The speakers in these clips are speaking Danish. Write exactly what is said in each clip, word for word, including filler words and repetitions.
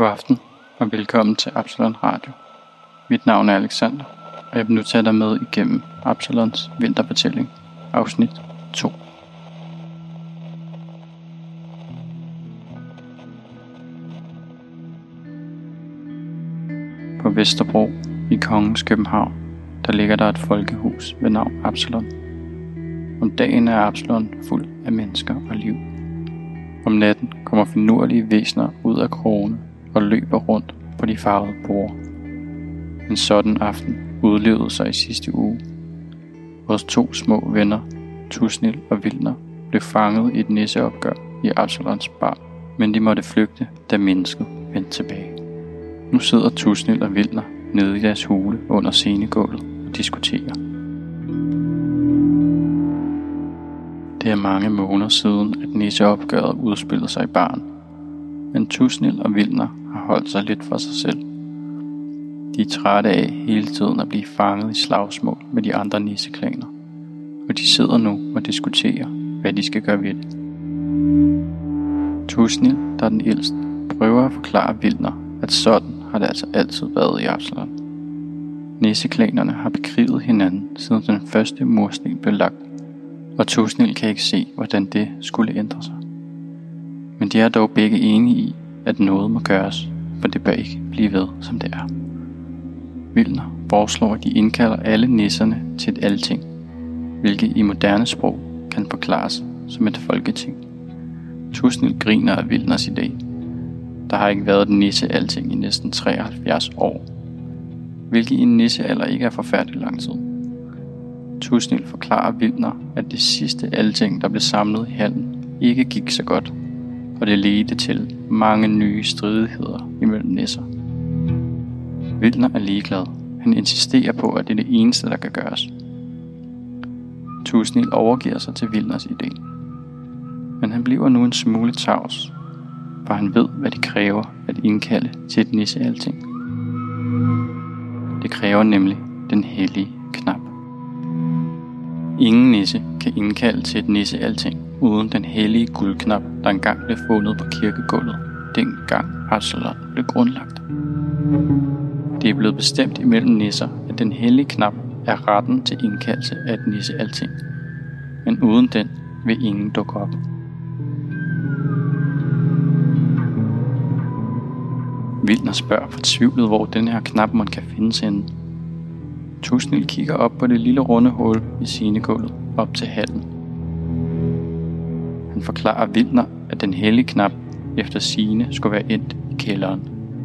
God aften og velkommen til Absalon Radio. Mit navn er Alexander, og jeg vil nu tage dig med igennem Absalons vinterfortælling, afsnit to. På Vesterbro i Kongens København, der ligger der et folkehus ved navn Absalon. Om dagen er Absalon fuld af mennesker og liv. Om natten kommer finurlige væsner ud af krogene og løber rundt på de farvede borde. En sådan aften udlevede sig i sidste uge. Vores to små venner, Tusnil og Vilner, blev fanget i et nisseopgør i Absalons bar, men de måtte flygte, da mennesket vendte tilbage. Nu sidder Tusnil og Vilner nede i deres hule under scenegulvet og diskuterer. Det er mange måneder siden, at nisseopgøret udspillede sig i baren, men Tusnil og Vilner har holdt sig lidt for sig selv. De er trætte af hele tiden at blive fanget i slagsmål med de andre nisseklaner, og de sidder nu og diskuterer, hvad de skal gøre ved det. Tusnil, der er den ældste, prøver at forklare Vilner, at sådan har det altså altid været i Absalon. Nisseklanerne har bekriget hinanden, siden den første mursten blev lagt, og Tusnil kan ikke se, hvordan det skulle ændre sig. Men de er dog begge enige i, at noget må gøres, for det bør ikke blive ved, som det er. Vilner foreslår, at de indkalder alle nisserne til et alting, hvilket i moderne sprog kan forklares som et folketing. Tusnil griner af Vilners idé. Der har ikke været et nissealting i næsten treoghalvfjerds år, hvilket i en nissealder ikke er forfærdelig lang tid. Tusnil forklarer Vilner, at det sidste alting, der blev samlet i hallen, ikke gik så godt, og det ledte til mange nye stridigheder imellem nisser. Vilner er ligeglad. Han insisterer på, at det er det eneste, der kan gøres. Tusnil overgiver sig til Vilners idé, men han bliver nu en smule tavs, for han ved, hvad det kræver at indkalde til et nissealting. Det kræver nemlig den hellige knap. Ingen nisse kan indkalde til et nissealting uden den hellige guldknap, der engang blev fundet på kirkegulvet, dengang Absalon blev grundlagt. Det er blevet bestemt imellem nisser, at den hellige knap er retten til indkaldelse af et nissealting, men uden den vil ingen dukke op. Vilner spørger fortvivlet, hvor den her knap man kan findes henne. Tusnil kigger op på det lille runde hul i scenegulvet op til hallen. Han forklarer Vilner, at den hellige knap efter sigende skulle være endt i kælderen,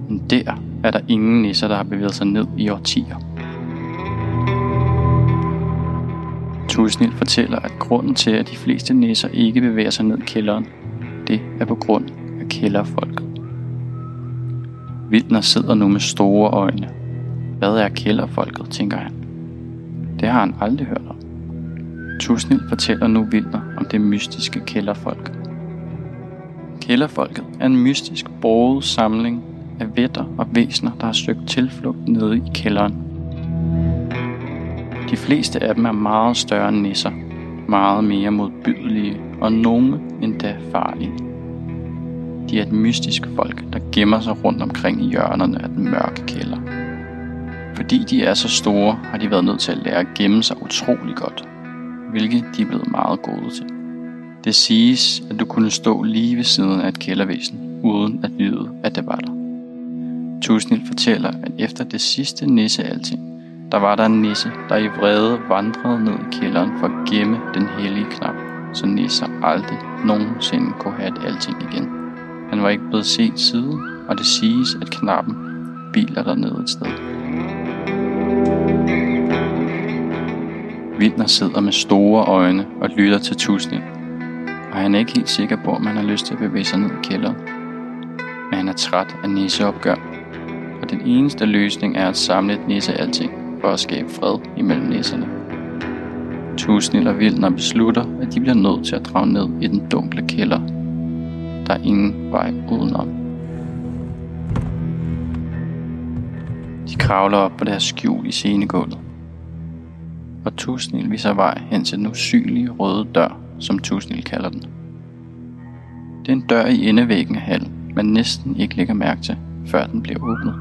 men der er der ingen nisser, der har bevæget sig ned i årtier. Tusnil fortæller, at grunden til, at de fleste nisser ikke bevæger sig ned i kælderen, det er på grund af kælderfolket. Vilner sidder nu med store øjne. Hvad er kælderfolket, tænker han. Det har han aldrig hørt om. Tusnil fortæller nu Vilner om det mystiske kælderfolk. Kælderfolket er en mystisk broget samling af vætter og væsner, der har søgt tilflugt nede i kælderen. De fleste af dem er meget større end nisser, meget mere modbydelige og nogle endda farlige. De er et mystisk folk, der gemmer sig rundt omkring i hjørnerne af den mørke kælder. Fordi de er så store, har de været nødt til at lære at gemme sig utrolig godt, hvilket de er blevet meget gode til. Det siges, at du kunne stå lige ved siden af et kældervæsen, uden at vide, at det var der. Tusnil fortæller, at efter det sidste nissealting, der var der en nisse, der i vrede vandrede ned i kælderen for at gemme den hellige knap, så nisser aldrig nogensinde kunne have et alting igen. Han var ikke blevet set siden, og det siges, at knappen hviler dernede et sted. Vilner sidder med store øjne og lytter til Tusnil, og han er ikke helt sikker på, om han har lyst til at bevæge sig ned i kælderen. Men han er træt af nisseopgør, og den eneste løsning er at samle et nissealting for at skabe fred imellem nisserne. Tusnil og Vilner beslutter, at de bliver nødt til at drage ned i den dunkle kælder. Der er ingen vej udenom. De kravler op på deres skjul i scenegulvet, og Tusnil viser vej hen til den usynlige røde dør, som Tusnil kalder den. Det er en dør i endevæggen af hallen, man næsten ikke lægger mærke til, før den bliver åbnet.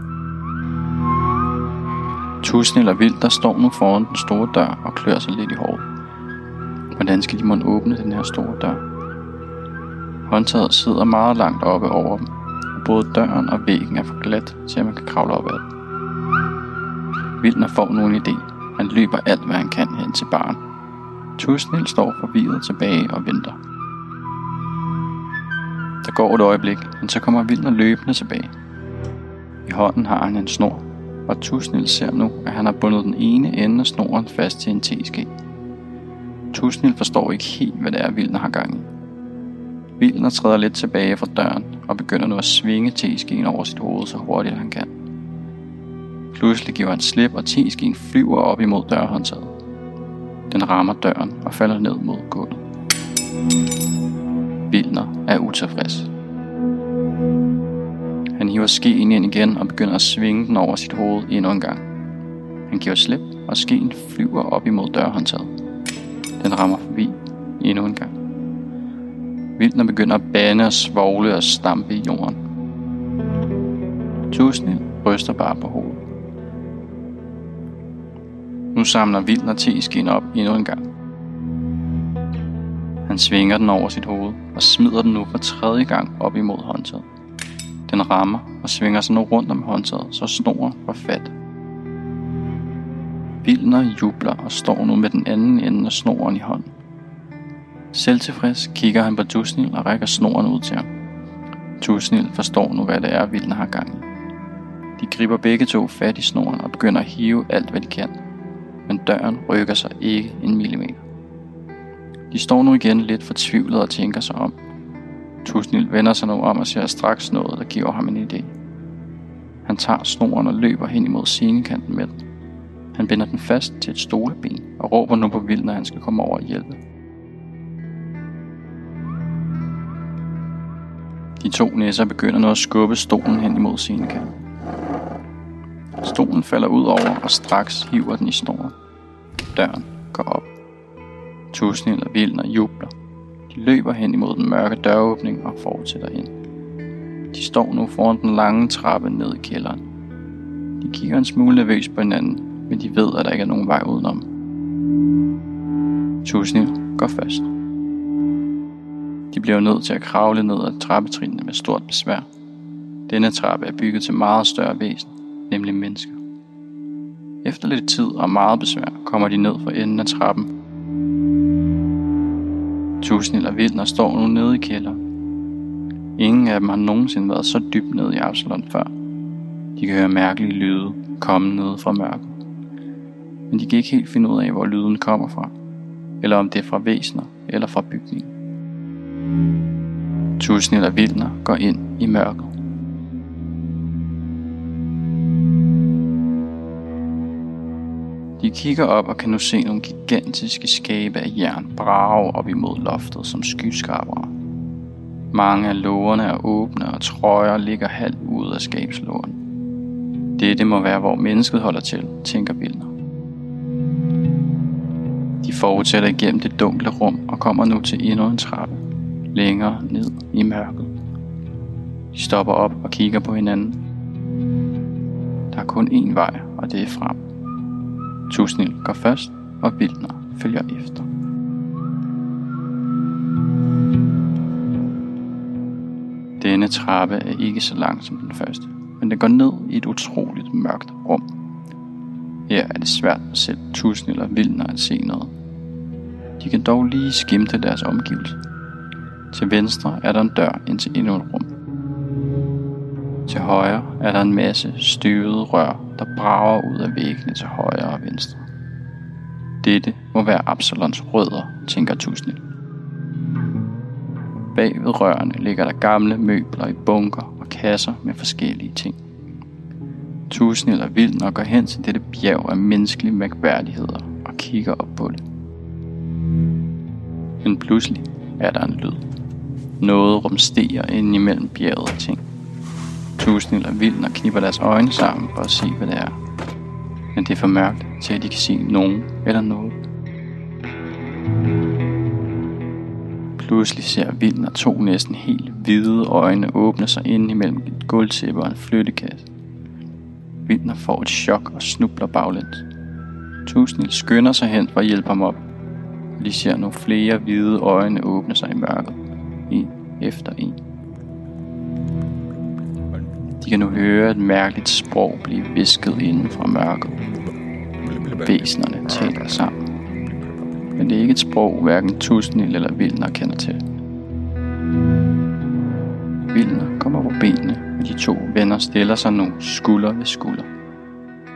Tudsen eller Vild, der står nu foran den store dør og klør sig lidt i håret. Hvordan skal de måtte åbne den her store dør? Håndtaget sidder meget langt oppe over dem, og både døren og væggen er for glat til at man kan kravle op ad den. Vildner får nu en idé. Han løber alt hvad han kan hen til baren. Tudsnil står forvirret tilbage og venter. Der går et øjeblik, men så kommer Vildner løbende tilbage. I hånden har han en snor, og Tudsnil ser nu, at han har bundet den ene ende af snoren fast til en teske. Tudsnil forstår ikke helt, hvad det er, Vildner har gang i. Vildner træder lidt tilbage fra døren og begynder nu at svinge teskeen over sit hoved så hurtigt han kan. Pludselig giver han slip, og teskeen flyver op imod dørhåndtaget. Den rammer døren og falder ned mod gulvet. Vildner er utilfreds. Han hiver skeen ind igen og begynder at svinge den over sit hoved endnu en gang. Han giver slip, og skeen flyver op imod dørhåndtaget. Den rammer forbi endnu en gang. Vildner begynder at bande og svogle og stampe i jorden. Tusne ryster bare på hovedet. Nu samler Vildner teskeen op endnu en gang. Han svinger den over sit hoved og smider den nu for tredje gang op imod håndtaget. Den rammer og svinger sig nu rundt om håndtaget, så snoren får fat. Vildner jubler og står nu med den anden ende af snoren i hånden. Selvtilfreds kigger han på Tusnil og rækker snoren ud til ham. Tusnil forstår nu, hvad det er, Vildner har gang i. De griber begge to fat i snoren og begynder at hive alt, hvad de kan. Men døren rykker sig ikke en millimeter. De står nu igen lidt fortvivlet og tænker sig om. Tusnil vender sig nu om og ser straks noget, der giver ham en idé. Han tager snoren og løber hen imod scenekanten med den. Han binder den fast til et stoleben og råber nu på Vildner, at han skal komme over og hjælpe. De to nisser begynder nu at skubbe stolen hen imod scenekanten. Stolen falder ud over, og straks hiver den i snoren. Døren går op. Tusnil og Vildner jubler. De løber hen imod den mørke døråbning og fortsætter ind. De står nu foran den lange trappe ned i kælderen. De kigger en smule nervøs på hinanden, men de ved, at der ikke er nogen vej udenom. Tusnil går først. De bliver nødt til at kravle ned ad trappetrinene med stort besvær. Denne trappe er bygget til meget større væsen, nemlig mennesker. Efter lidt tid og meget besvær kommer de ned fra enden af trappen. Tusnil og Vildner står nu nede i kælderen. Ingen af dem har nogensinde været så dybt nede i Absalon før. De kan høre mærkelige lyde komme nede fra mørket. Men de kan ikke helt finde ud af, hvor lyden kommer fra, eller om det er fra væsener eller fra bygningen. Tusnil og Vildner går ind i mørket. De kigger op og kan nu se nogle gigantiske skabe af jern brage op imod loftet som skyskrabere. Mange af lågerne er åbne, og trøjer ligger halvt ude af skabslågen. Dette må være, hvor mennesket holder til, tænker Vildner. De fortsætter igennem det dunkle rum og kommer nu til endnu en trappe, længere ned i mørket. De stopper op og kigger på hinanden. Der er kun én vej, og det er frem. Tusnil går først, og Vildner følger efter. Denne trappe er ikke så lang som den første, men den går ned i et utroligt mørkt rum. Her er det svært at sætte Tusnil og Vildner at se noget. De kan dog lige skimte deres omgivelser. Til venstre er der en dør ind til endnu et rum. Til højre er der en masse støvede rør, der brager ud af væggene til højre og venstre. Dette må være Absalons rødder, tænker Tusnil. Bag ved rørene ligger der gamle møbler i bunker og kasser med forskellige ting. Tusnil og Vildner går hen til dette bjerg af menneskelige mærkværdigheder og kigger op på det. Men pludselig er der en lyd. Noget rumsterer ind imellem bjerget og ting. Tusnil og Vildner knipper deres øjne sammen for at se, hvad det er. Men det er for mørkt til, at de kan se nogen eller noget. Pludselig ser Vilner to næsten helt hvide øjne åbne sig ind imellem et gulvtæppe og en flyttekasse. Vilner får et chok og snubler baglæns. Tusnild skynder sig hen for at hjælpe ham op. De ser nu flere hvide øjne åbne sig i mørket, en efter en. De kan nu høre et mærkeligt sprog blive hvisket inden fra mørket. Væsenerne taler sammen. Men det er ikke et sprog, hverken Tusnild eller Vilner kender til. Vilner kommer på benene, og de to venner stiller sig nu skulder ved skulder.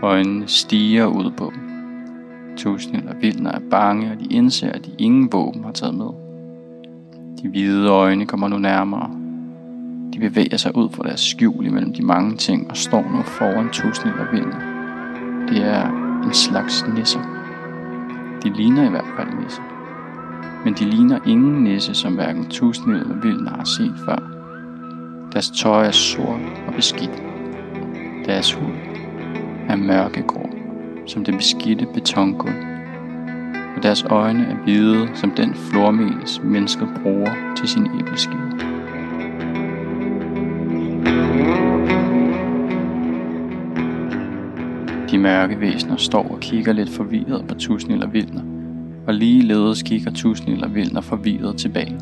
Øjnene stiger ud på dem. Tusnild og Vilner er bange, og de indser, at de ingen våben har taget med. De hvide øjne kommer nu nærmere. De bevæger sig ud fra deres skjul imellem de mange ting og står nu foran Tusnild og Vilner. Det er en slags nisser. De ligner i hvert fald nisser. Men de ligner ingen nisse, som hverken Tusnild eller Vilner har set før. Deres tøj er sort og beskidt. Deres hud er mørkegrå, som det beskidte betongulv. Og deres øjne er hvide som den flormel, som mennesket bruger til sin æbleskiver. De mørke væsener står og kigger lidt forvirret på Tusnild og Vilner, og ligeledes kigger Tusnild og Vilner forvirret tilbage.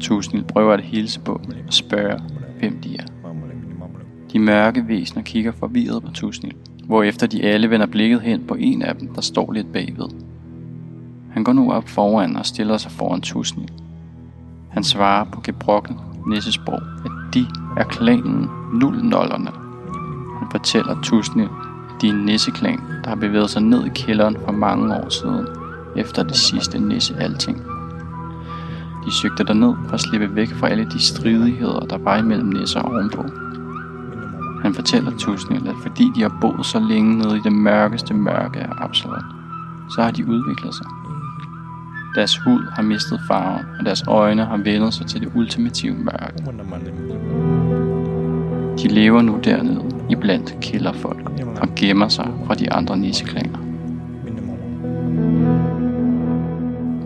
Tusnild prøver at hilse på dem og spørger, hvem de er. De mørke væsener kigger forvirret på Tusnild, hvorefter de alle vender blikket hen på en af dem, der står lidt bagved. Han går nu op foran og stiller sig foran Tusnild. Han svarer på gebrokket nissesprog, at de er klanen Nulnollerne. Han fortæller Tusnild, de er en nisseklan, der har bevæget sig ned i kælderen for mange år siden, efter det sidste nissealting. De søgte derned for at slippe væk fra alle de stridigheder, der var imellem nisser ovenpå. Han fortæller Tusnild, at fordi de har boet så længe nede i det mørkeste mørke af Absalon, så har de udviklet sig. Deres hud har mistet farven, og deres øjne har vendt sig til det ultimative mørke. De lever nu dernede, iblandt kælderfolk, og gemmer sig fra de andre nisseklaner.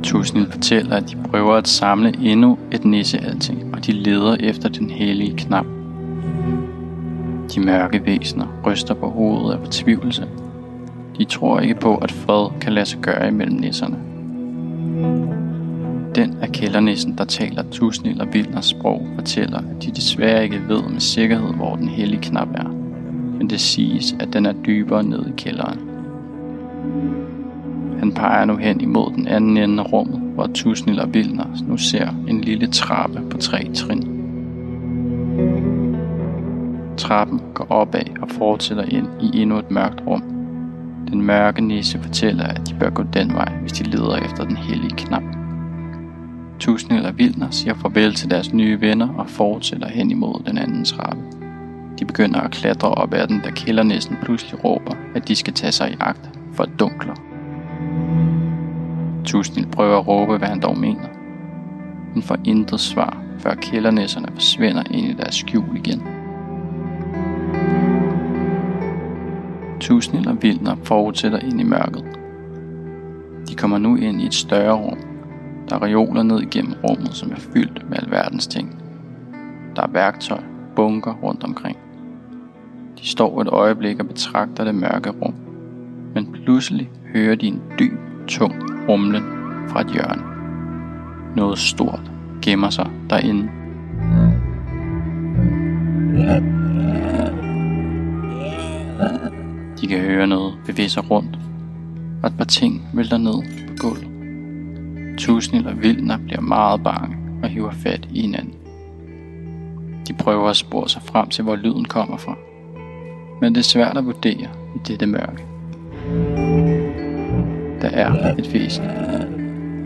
Tusnild fortæller, at de prøver at samle endnu et nissealting, og de leder efter den hellige knap. De mørke væsener ryster på hovedet af fortvivlelse. De tror ikke på, at fred kan lade sig gøre imellem nisserne. Den af kældernissen, der taler Tusnild og Vilners sprog, fortæller, at de desværre ikke ved med sikkerhed, hvor den hellige knap er. Men det siges, at den er dybere nede i kælderen. Han peger nu hen imod den anden ende af rummet, hvor Tusnild og Vilner nu ser en lille trappe på tre trin. Trappen går opad og fortsætter ind i endnu et mørkt rum. Den mørke nisse fortæller, at de bør gå den vej, hvis de leder efter den hellige knap. Tusnild og Vilner siger farvel til deres nye venner og fortsætter hen imod den anden trappe. De begynder at klatre op ad den, da kældernissen pludselig råber, at de skal tage sig i agt for at dunkle. Tusnild prøver at råbe, hvad han dog mener. Men får intet svar, før kældernisserne forsvinder ind i deres skjul igen. Tusnild og Vilner fortsætter ind i mørket. De kommer nu ind i et større rum. Der er reoler ned igennem rummet, som er fyldt med alverdens ting. Der er værktøj, bunker rundt omkring. De står et øjeblik og betragter det mørke rum, men pludselig hører de en dyb, tung rumlen fra et hjørne. Noget stort gemmer sig derinde. De kan høre noget bevæge sig rundt, og et par ting vælter ned på gulvet. Tusnild og Vilner bliver meget bange og hiver fat i hinanden. De prøver at spore sig frem til, hvor lyden kommer fra. Men det er svært at vurdere i dette mørke. Der er et væsen.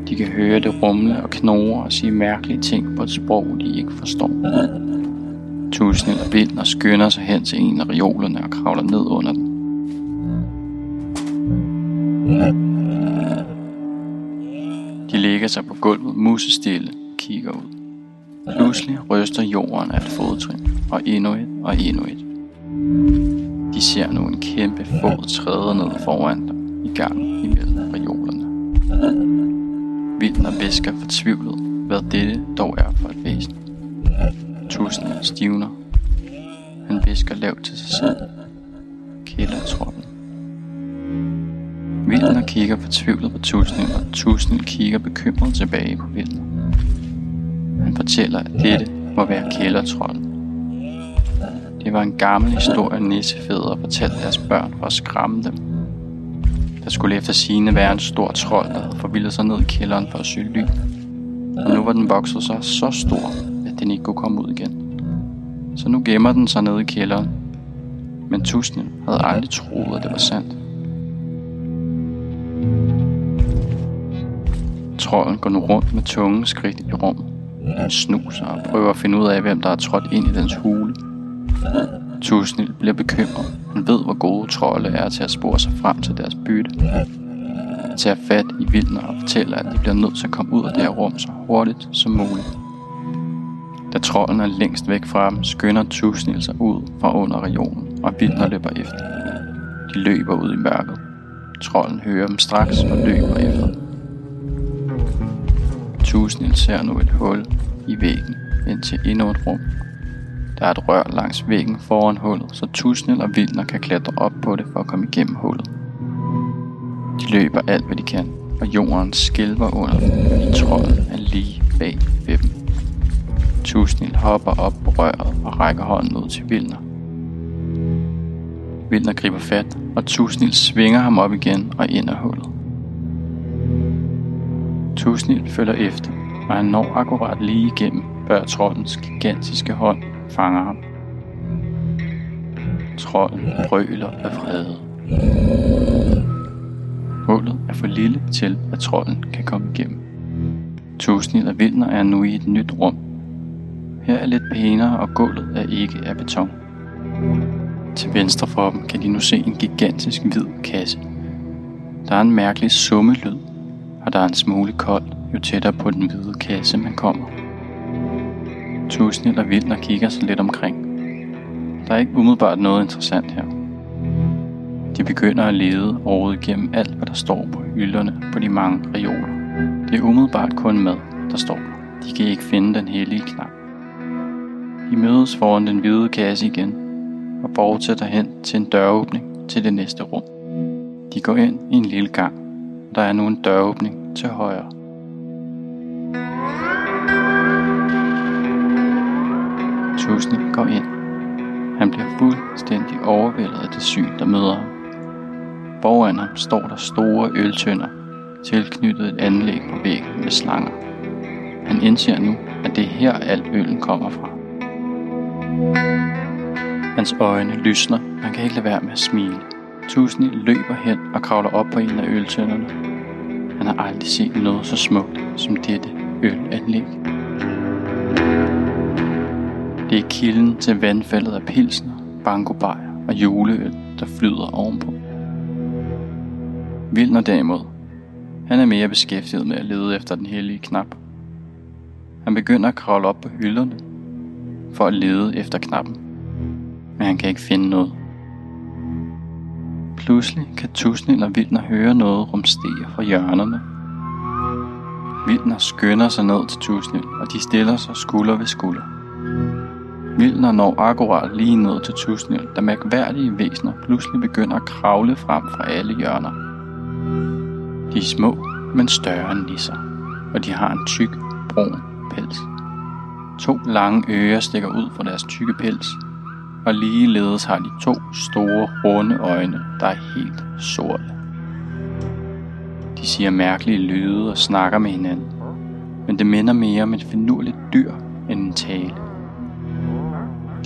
De kan høre det rumle og knurre og sige mærkelige ting på et sprog, de ikke forstår. Tusnild og Vilner skynder sig hen til en af reolerne og kravler ned under den. De lægger sig på gulvet musestille og kigger ud. Pludselig ryster jorden af et fodtrin, og endnu et, og endnu et. De ser nu en kæmpe fod træde ned foran dem, i gang imellem reolerne. Vilner hvisker fortvivlet, hvad dette dog er for et væsen. Tusinder stivner. Han visker lavt til sig selv. Kælder tror den. Vildner kigger fortvivlet på Tusning, og Tusning kigger bekymret tilbage på Vildner. Han fortæller, at dette må være kældertrolden. Det var en gammel historie, nissefædre fortalte deres børn for at skræmme dem. Der skulle efter sigende være en stor trold, der havde forvildet sig ned i kælderen for at søge ly. Og nu var den vokset sig så stor, at den ikke kunne komme ud igen. Så nu gemmer den sig nede i kælderen. Men Tusning havde aldrig troet, at det var sandt. Trolden går nu rundt med tunge skridt i rummet. Den snuser og prøver at finde ud af, hvem der er trådt ind i dens hule. Tusnild bliver bekymret. Han ved, hvor gode trolde er til at spore sig frem til deres bytte. Han tager fat i Vildner og fortæller, at de bliver nødt til at komme ud af det her rum så hurtigt som muligt. Da trolden er længst væk fra dem, skynder Tusnild sig ud fra under regionen, og Vildner løber efter. De løber ud i mørket. Trolden hører dem straks og løber efter dem. Tusnild ser nu et hul i væggen ind til endnu et rum. Der er et rør langs væggen foran hullet, så Tusnild og Vildner kan klatre op på det for at komme igennem hullet. De løber alt hvad de kan, og jorden skælver under dem, og trolden er lige bag ved dem. Tusnild hopper op på røret og rækker hånden ud til Vildner. Vildner griber fat, og Tusnild svinger ham op igen og ind af hullet. Tusnild følger efter, og han når akkurat lige igennem, før troldens gigantiske hånd fanger ham. Trolden brøler af vrede. Hullet er for lille til, at trolden kan komme igennem. Tusnild og Vildner er nu i et nyt rum. Her er lidt pænere, og gulvet er ikke af beton. Til venstre for dem kan de nu se en gigantisk hvid kasse. Der er en mærkelig summelyd, og der er en smule koldt, jo tættere på den hvide kasse man kommer. Tusnild og Vildner kigger sig lidt omkring. Der er ikke umiddelbart noget interessant her. De begynder at lede og rode igennem alt, hvad der står på hylderne på de mange reoler. Det er umiddelbart kun mad, der står der. De kan ikke finde den hellige knap. De mødes foran den hvide kasse igen, og fortsætter hen til en døråbning til det næste rum. De går ind i en lille gang. Der er nu en døråbning til højre. Tusnild går ind. Han bliver fuldstændig overvældet af det syn, der møder ham. Foran ham står der store øltønder, tilknyttet et anlæg på væggen med slanger. Han indser nu, at det er her alt øllen kommer fra. Hans øjne lysner, han kan ikke lade være med at smile. Tusnild løber hen og kravler op på en af øltønderne. Han har aldrig set noget så smukt som dette ølanlæg. Det er kilden til vandfaldet af pilsner, bankobajer og juleøl, der flyder ovenpå. Vildner derimod, han er mere beskæftiget med at lede efter den hellige knap. Han begynder at kravle op på hylderne for at lede efter knappen, men han kan ikke finde noget. Pludselig kan Tusnild og Vildner høre noget rumstere fra hjørnerne. Vildner skynder sig ned til Tusnild, og de stiller sig skulder ved skulder. Vildner når akkurat lige ned til Tusnild, da mærkværdige væsener pludselig begynder at kravle frem fra alle hjørner. De er små, men større end nisser, og de har en tyk, brun pels. To lange ører stikker ud fra deres tykke pels, og ligeledes har de to store, runde øjne, der er helt sorte. De siger mærkelige lyde og snakker med hinanden, men det minder mere om et finurligt dyr end en tale.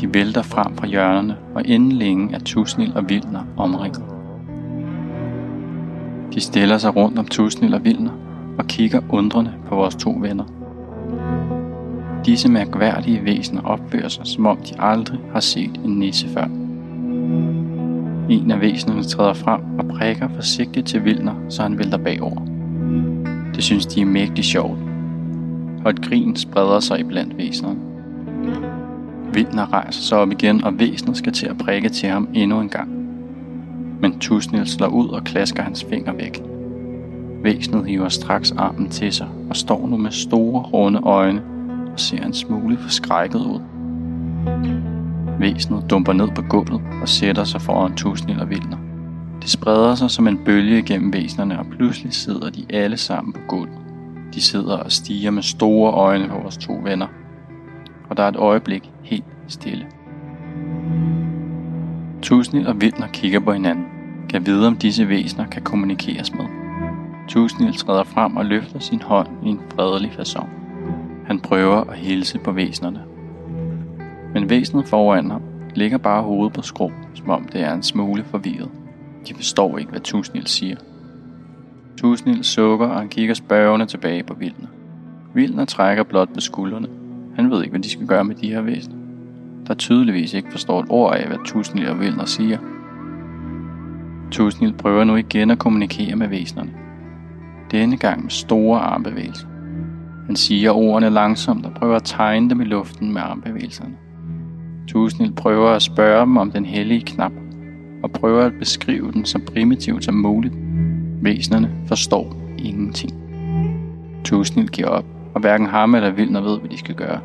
De vælter frem fra hjørnerne, og inden længe er Tusnild og Vildner omringet. De stiller sig rundt om Tusnild og Vildner og kigger undrende på vores to venner. Disse mærkværdige væsener opfører sig, som om de aldrig har set en nisse før. En af væsenerne træder frem og prikker forsigtigt til Vildner, så han vælter bagover. Det synes de er mægtig sjovt, og et grin spreder sig iblandt væsenerne. Vildner rejser sig op igen, og væsenet skal til at prikke til ham endnu en gang. Men Tusnild slår ud og klasker hans finger væk. Væsenet hiver straks armen til sig og står nu med store, runde øjne og ser en smule forskrækket ud. Væsenet dumper ned på gulvet og sætter sig foran Tusnil og Vilner. Det spreder sig som en bølge gennem væsenerne, og pludselig sidder de alle sammen på gulvet. De sidder og stiger med store øjne på vores to venner, og der er et øjeblik helt stille. Tusnil og Vilner kigger på hinanden. Kan vide, om disse væsener kan kommunikeres med. Tusnil træder frem og løfter sin hånd i en fredelig façon. Han prøver at hilse på væsenerne. Men væsenet foran ham ligger bare hovedet på skrå, som om det er en smule forvirret. De forstår ikke, hvad Tusnil siger. Tusnil sukker, og han kigger spørgende tilbage på Vilner. Vilner trækker blot på skuldrene. Han ved ikke, hvad de skal gøre med de her væsener, der tydeligvis ikke forstår et ord af, hvad Tusnil og Vilner siger. Tusnil prøver nu igen at kommunikere med væsenerne. Denne gang med store armbevægelser. Han siger ordene langsomt og prøver at tegne dem i luften med armbevægelserne. Tusnil prøver at spørge dem om den hellige knap, og prøver at beskrive den så primitivt som muligt. Væsenerne forstår ingenting. Tusnil giver op, og hverken ham eller Vilner ved, hvad de skal gøre.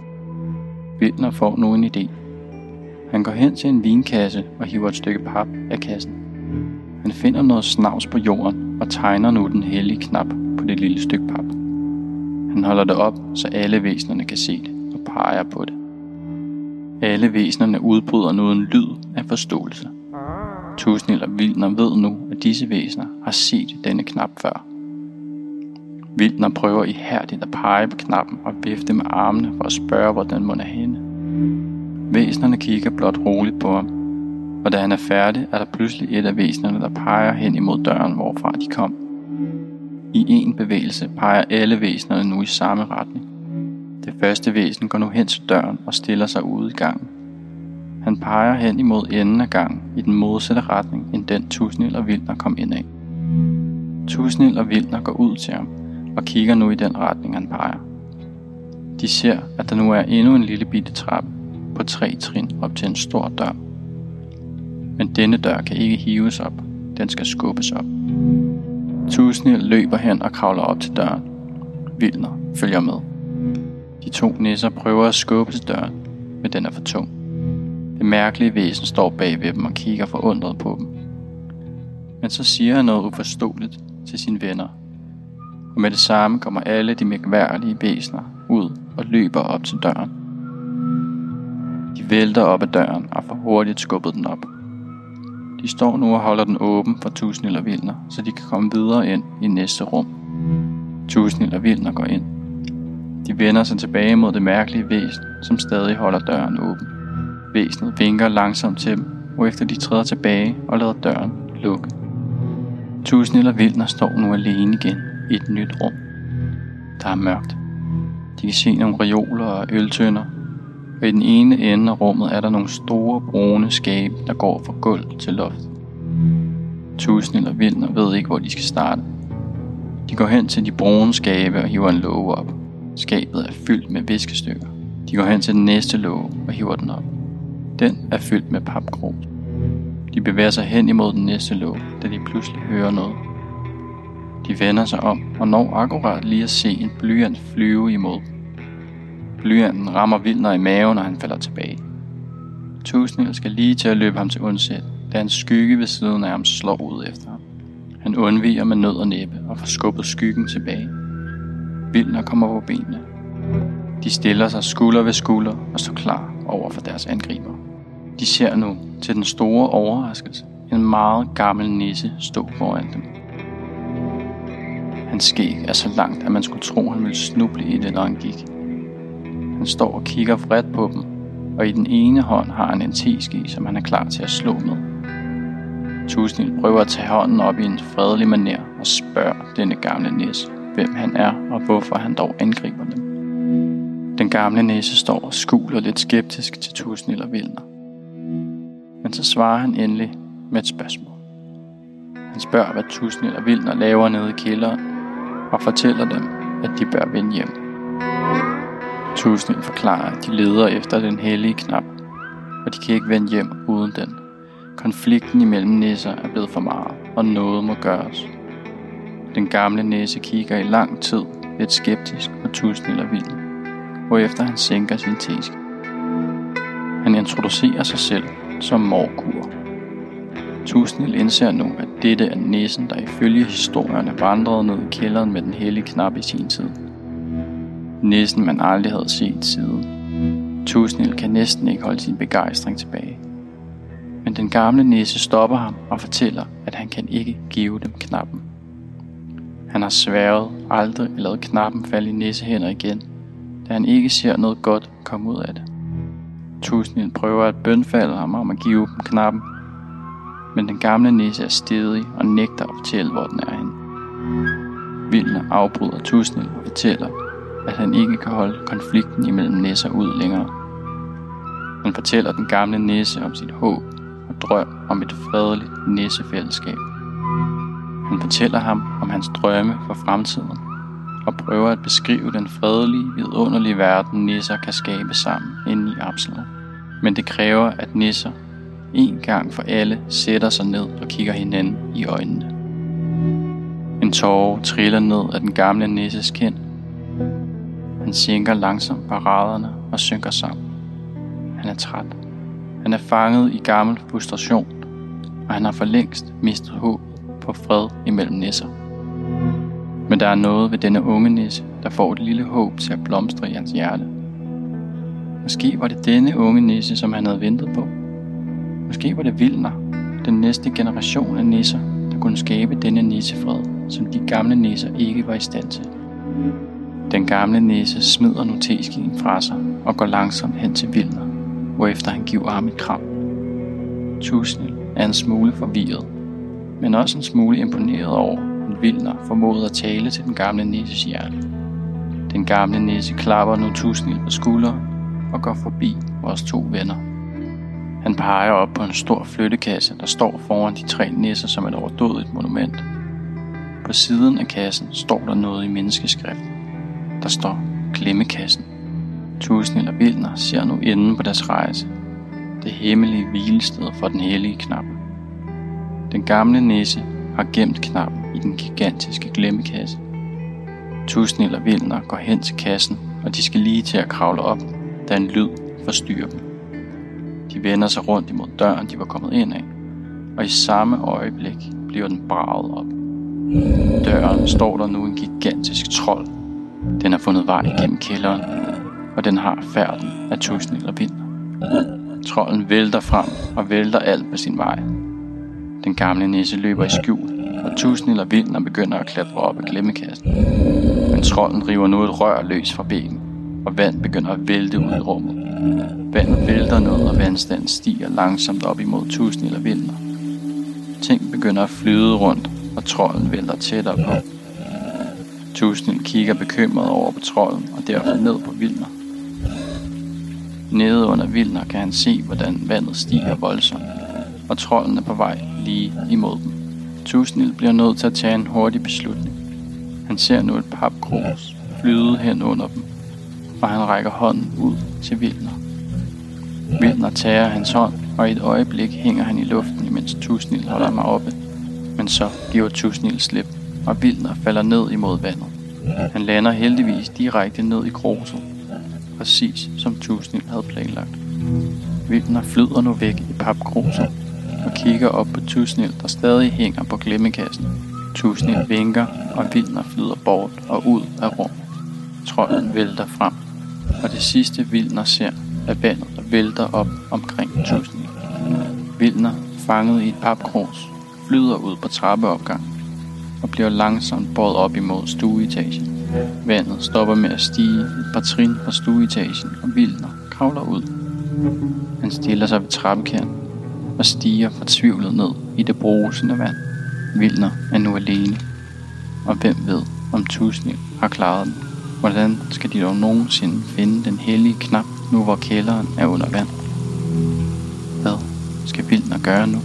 Vilner får nu en idé. Han går hen til en vinkasse og hiver et stykke pap af kassen. Han finder noget snavs på jorden og tegner nu den hellige knap på det lille stykke pap. Han holder det op, så alle væsenerne kan se det og peger på det. Alle væsenerne udbryder nu en lyd af forståelse. Tusnil og Vilner ved nu, at disse væsener har set denne knap før. Vilner prøver ihærdigt at pege på knappen og vifte med armene for at spørge, hvordan mon er henne. Væsenerne kigger blot roligt på ham. Og da han er færdig, er der pludselig et af væsenerne, der peger hen imod døren, hvorfra de kom. I en bevægelse peger alle væsenerne nu i samme retning. Det første væsen går nu hen til døren og stiller sig ude i gangen. Han peger hen imod enden af gangen i den modsatte retning, end den Tusnil og Vilner kom ind af. Tusnil og Vilner går ud til ham og kigger nu i den retning, han peger. De ser, at der nu er endnu en lille bitte trappe på tre trin op til en stor dør. Men denne dør kan ikke hives op. Den skal skubbes op. Tusnil løber hen og kravler op til døren. Vilner følger med. De to nisser prøver at skubbe til døren, men den er for tung. Det mærkelige væsen står bag ved dem og kigger forundret på dem. Men så siger han noget uforståeligt til sine venner. Og med det samme kommer alle de mærkværdige væsener ud og løber op til døren. De vælter op ad døren og får hurtigt skubbet den op. De står nu og holder den åben for Tusnil og Vilner, så de kan komme videre ind i næste rum. Tusnil og Vilner går ind. De vender sig tilbage mod det mærkelige væsen, som stadig holder døren åben. Væsenet vinker langsomt til dem, hvorefter de træder tilbage og lader døren lukke. Tusnil og Vilner står nu alene igen i et nyt rum. Der er mørkt. De kan se nogle reoler og øltønder. Og i den ene ende af rummet er der nogle store brune skabe, der går fra gulv til loft. Tusnil og Vilner ved ikke, hvor de skal starte. De går hen til de brune skabe og hiver en låge op. Skabet er fyldt med viskestykker. De går hen til den næste låge og hiver den op. Den er fyldt med papkrus. De bevæger sig hen imod den næste låge, da de pludselig hører noget. De vender sig om og når akkurat lige at se en blyant flyve imod. Blyanten rammer Vilner i maven, når han falder tilbage. Tusnil skal lige til at løbe ham til undsætning, da hans skygge ved siden af ham slår ud efter ham. Han undviger med nød og næppe og får skubbet skyggen tilbage. Vilner kommer på benene. De stiller sig skulder ved skulder og står klar over for deres angriber. De ser nu til den store overraskelse en meget gammel nisse stå foran dem. Hans skæg er så langt, at man skulle tro, han ville snuble i det, når han gik. Han står og kigger vredt på dem, og i den ene hånd har han en teske, som han er klar til at slå med. Tusnil prøver at tage hånden op i en fredelig manér og spørger denne gamle nisse, hvem han er og hvorfor han dog angriber dem. Den gamle nisse står og skuler lidt skeptisk til Tusnil og Vilner. Men så svarer han endelig med et spørgsmål. Han spørger, hvad Tusnil og Vilner laver nede i kælderen, og fortæller dem, at de bør vende hjem. Tusnil forklarer, at de leder efter den hellige knap, og de kan ikke vende hjem uden den. Konflikten imellem nisser er blevet for meget, og noget må gøres. Den gamle næse kigger i lang tid, lidt skeptisk og tudsende eller vild, hvorefter han sænker sin teske. Han introducerer sig selv som morkur. Tusnild indser nu, at dette er næsen, der ifølge historierne vandrede ned i kælderen med den hellige knap i sin tid. Næsen, man aldrig havde set siden. Tusnild kan næsten ikke holde sin begejstring tilbage. Men den gamle næse stopper ham og fortæller, at han kan ikke give dem knappen. Han har sværget aldrig at lade knappen falde i næsehænder igen, da han ikke ser noget godt komme ud af det. Tusnild prøver at bønfalde ham om at give dem knappen, men den gamle næse er stedig og nægter at fortælle, hvor den er henne. Vildner afbryder Tusnild og fortæller, at han ikke kan holde konflikten imellem næser ud længere. Han fortæller den gamle næse om sit håb og drøm om et fredeligt næsefællesskab. Han fortæller ham om hans drømme for fremtiden og prøver at beskrive den fredelige, vidunderlige verden, nisser kan skabe sammen inde i Absalon. Men det kræver, at nisser en gang for alle sætter sig ned og kigger hinanden i øjnene. En tåre triller ned af den gamle nisses kind. Han sænker langsomt paraderne og synker sammen. Han er træt. Han er fanget i gammel frustration, og han har for længst mistet håb på fred imellem nisser. Men der er noget ved denne unge nisse, der får et lille håb til at blomstre i hans hjerte. Måske var det denne unge nisse, som han havde ventet på. Måske var det Vildner, den næste generation af nisser, der kunne skabe denne nissefred, som de gamle nisser ikke var i stand til. Den gamle nisse smider nu teskeen fra sig og går langsomt hen til Vildner, hvorefter han giver ham et kram. Tusnild er en smule forvirret, men også en smule imponeret over, Vildner formåede at tale til den gamle nisses hjerte. Den gamle nisse klapper nu Tusnild på skulderen og går forbi vores to venner. Han peger op på en stor flyttekasse, der står foran de tre nisser som et overdådigt monument. På siden af kassen står der noget i menneskeskrift. Der står glemmekassen. Tusnild og Vildner ser nu enden på deres rejse. Det hemmelige hvilested for den hellige knap. Den gamle nisse har gemt knappen i den gigantiske glemmekasse. Tusnild og Vildner går hen til kassen, og de skal lige til at kravle op, da en lyd forstyrrer dem. De vender sig rundt imod døren, de var kommet ind af, og i samme øjeblik bliver den braget op. I døren står der nu en gigantisk trold. Den har fundet vej igennem kælderen, og den har færden af Tusnild og Vildner. Trolden vælter frem og vælter alt på sin vej. Den gamle nisse løber i skjul, og Tusnild og Vildner begynder at klatre op af glemmekassen. Men trolden river nu et rør løs fra benen, og vand begynder at vælte ud i rummet. Vandet vælter ned, og vandstanden stiger langsomt op imod Tusnild og Vildner. Ting begynder at flyde rundt, og trolden vælter tættere på. Tusnild kigger bekymret over på trolden, og derfor ned på Vildner. Nede under Vildner kan han se, hvordan vandet stiger voldsomt, og trolden er på vej lige imod dem. Tusnild bliver nødt til at tage en hurtig beslutning. Han ser nu et papkrus flyde hen under dem, og han rækker hånden ud til Vildner. Vildner tager hans hånd, og i et øjeblik hænger han i luften, imens Tusnild holder ham oppe. Men så giver Tusnild slip, og Vildner falder ned imod vandet. Han lander heldigvis direkte ned i gruset, præcis som Tusnild havde planlagt. Vildner flyder nu væk i papkruset og kigger op på Tusnild, der stadig hænger på glemmekassen. Tusnild vinker, og Vildner flyder bort og ud af rummet. Trolden vælter frem, og det sidste Vildner ser er vandet, der vælter op omkring Tusnild. Vildner, fanget i et papkrus, flyder ud på trappeopgangen og bliver langsomt båret op imod stueetagen. Vandet stopper med at stige et par trin fra stueetagen, og Vildner kravler ud. Han stiller sig ved trappekanten og stiger fortvivlet ned i det brusende vand. Vildner er nu alene, og hvem ved, om Tusnild har klaret den. Hvordan skal de dog nogensinde finde den hellige knap, nu hvor kælderen er under vand? Hvad skal Vildner gøre nu?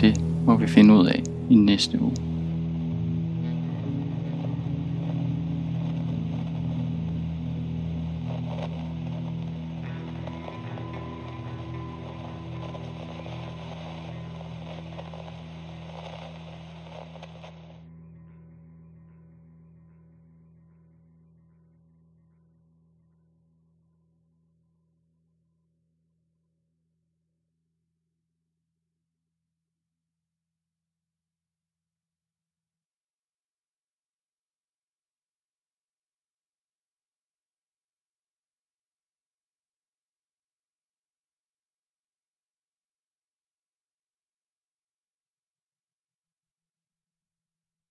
Det må vi finde ud af i næste uge.